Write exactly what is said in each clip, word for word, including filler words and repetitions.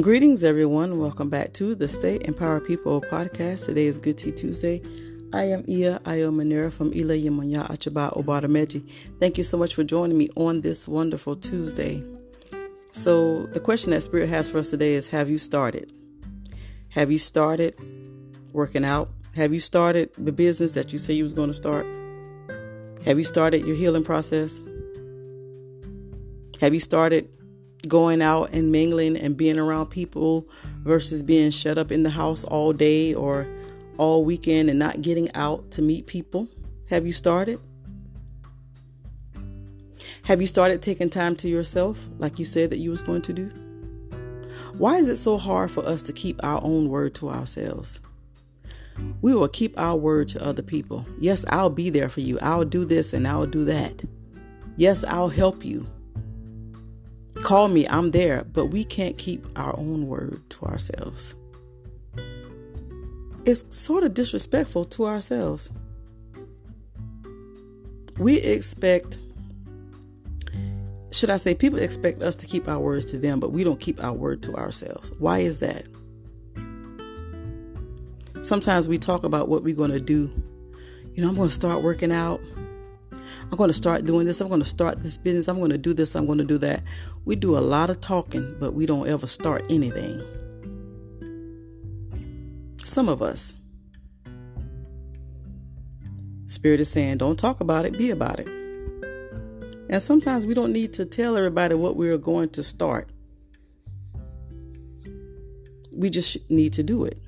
Greetings, everyone. Welcome back to the Stay Empowered People podcast. Today is Good Tea Tuesday. I am Iya Iyo Manera from Ila Yemonyah Achaba Obadameji. Thank you so much for joining me on this wonderful Tuesday. So the question that Spirit has for us today is, have you started? Have you started working out? Have you started the business that you say you was going to start? Have you started your healing process? Have you started going out and mingling and being around people versus being shut up in the house all day or all weekend and not getting out to meet people? Have you started? Have you started taking time to yourself like you said that you was going to do? Why is it so hard for us to keep our own word to ourselves? We will keep our word to other people. Yes, I'll be there for you. I'll do this and I'll do that. Yes, I'll help you. Call me, I'm there, but we can't keep our own word to ourselves. It's sort of disrespectful to ourselves. We expect, should I say, people expect us to keep our words to them, but we don't keep our word to ourselves. Why is that? Sometimes we talk about what we're going to do. You know, I'm going to start working out. I'm going to start doing this. I'm going to start this business. I'm going to do this. I'm going to do that. We do a lot of talking, but we don't ever start anything. Some of us. Spirit is saying, don't talk about it. Be about it. And sometimes we don't need to tell everybody what we are going to start. We just need to do it.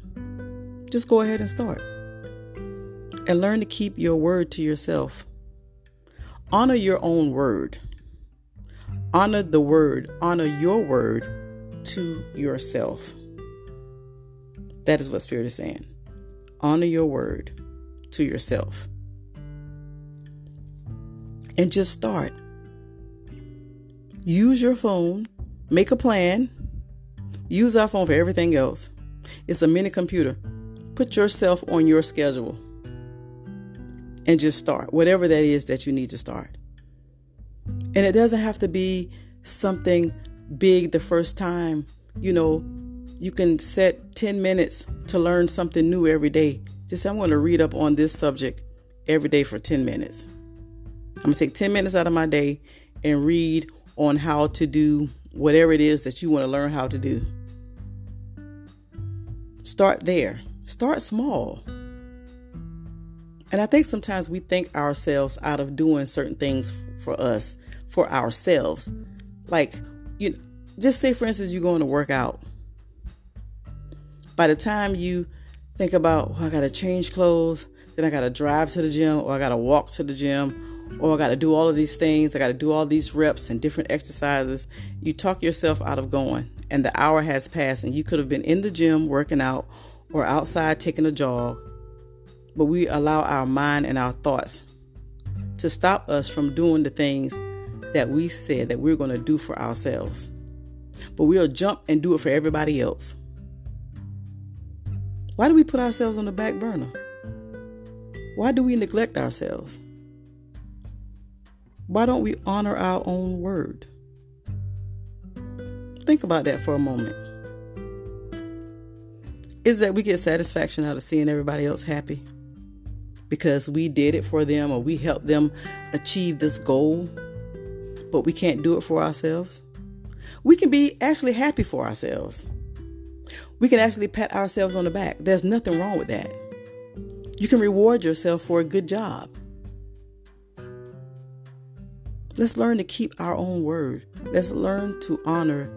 Just go ahead and start. And learn to keep your word to yourself. Honor your own word. Honor the word. Honor your word to yourself. That is what Spirit is saying. Honor your word to yourself. And just start. Use your phone. Make a plan. Use our phone for everything else. It's a mini computer. Put yourself on your schedule. And just start, whatever that is that you need to start. And it doesn't have to be something big the first time. You know, you can set ten minutes to learn something new every day. Just say, I'm going to read up on this subject every day for ten minutes. I'm going to take ten minutes out of my day and read on how to do whatever it is that you want to learn how to do. Start there. Start small. And I think sometimes we think ourselves out of doing certain things for us, for ourselves. Like, you know, just say, for instance, you're going to work out. By the time you think about, oh, I got to change clothes, then I got to drive to the gym, or I got to walk to the gym, or I got to do all of these things. I got to do all these reps and different exercises. You talk yourself out of going, and the hour has passed, and you could have been in the gym working out or outside taking a jog. But we allow our mind and our thoughts to stop us from doing the things that we said that we're going to do for ourselves. But we'll jump and do it for everybody else. Why do we put ourselves on the back burner? Why do we neglect ourselves? Why don't we honor our own word? Think about that for a moment. Is that we get satisfaction out of seeing everybody else happy? Because we did it for them, or we helped them achieve this goal, but we can't do it for ourselves. We can be actually happy for ourselves. We can actually pat ourselves on the back. There's nothing wrong with that. You can reward yourself for a good job. Let's learn to keep our own word. Let's learn to honor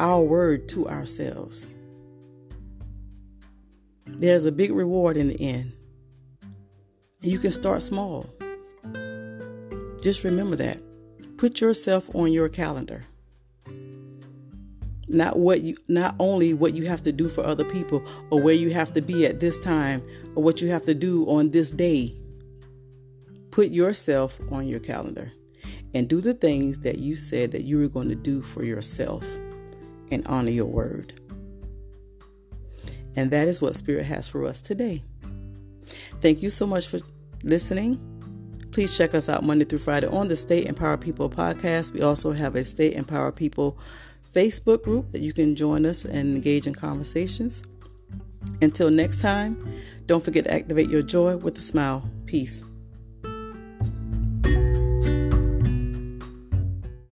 our word to ourselves. There's a big reward in the end. And you can start small. Just remember that. Put yourself on your calendar. Not what you, not only what you have to do for other people, or where you have to be at this time, or what you have to do on this day. Put yourself on your calendar and do the things that you said that you were going to do for yourself, and honor your word. And that is what Spirit has for us today. Thank you so much for listening. Please check us out Monday through Friday on the Stay Empowered People podcast. We also have a Stay Empowered People Facebook group that you can join us and engage in conversations. Until next time, don't forget to activate your joy with a smile. Peace.